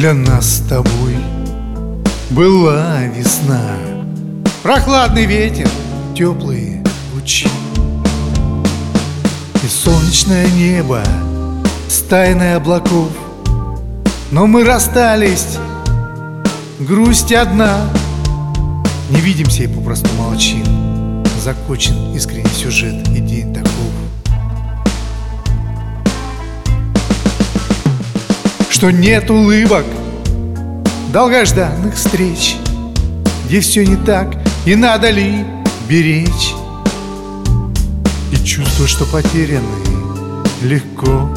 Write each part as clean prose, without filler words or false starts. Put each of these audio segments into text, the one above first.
Для нас с тобой была весна. Прохладный ветер, теплые лучи и солнечное небо с тайной облаков. Но мы расстались, грусть одна. Не видимся и попросту молчим. Закончен искренний сюжет и день таков. Что нет улыбок, долгожданных встреч, где все не так и надо ли беречь. И чувства, что потеряны легко,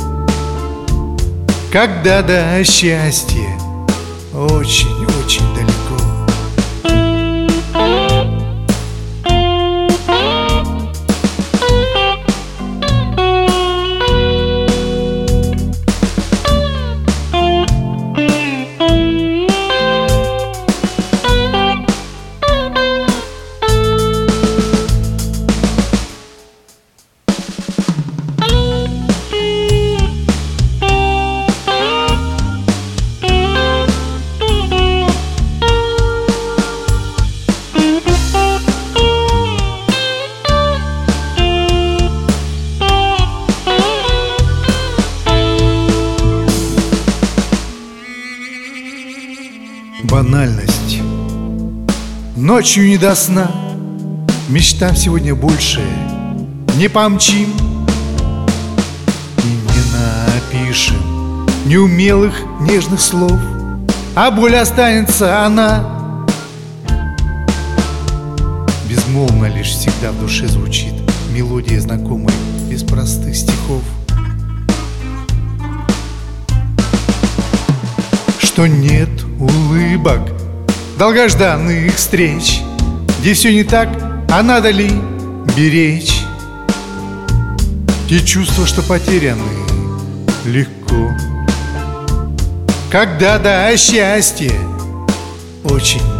когда до счастья очень-очень далеко. Банальность. Ночью не до сна, мечтам сегодня больше не помчим и не напишем неумелых нежных слов, а боль останется она. Безмолвно лишь всегда в душе звучит мелодия знакомая без простых стихов. Что нет улыбок, долгожданных встреч, где все не так, а надо ли беречь. Те чувства, что потеряны легко, когда до счастья очень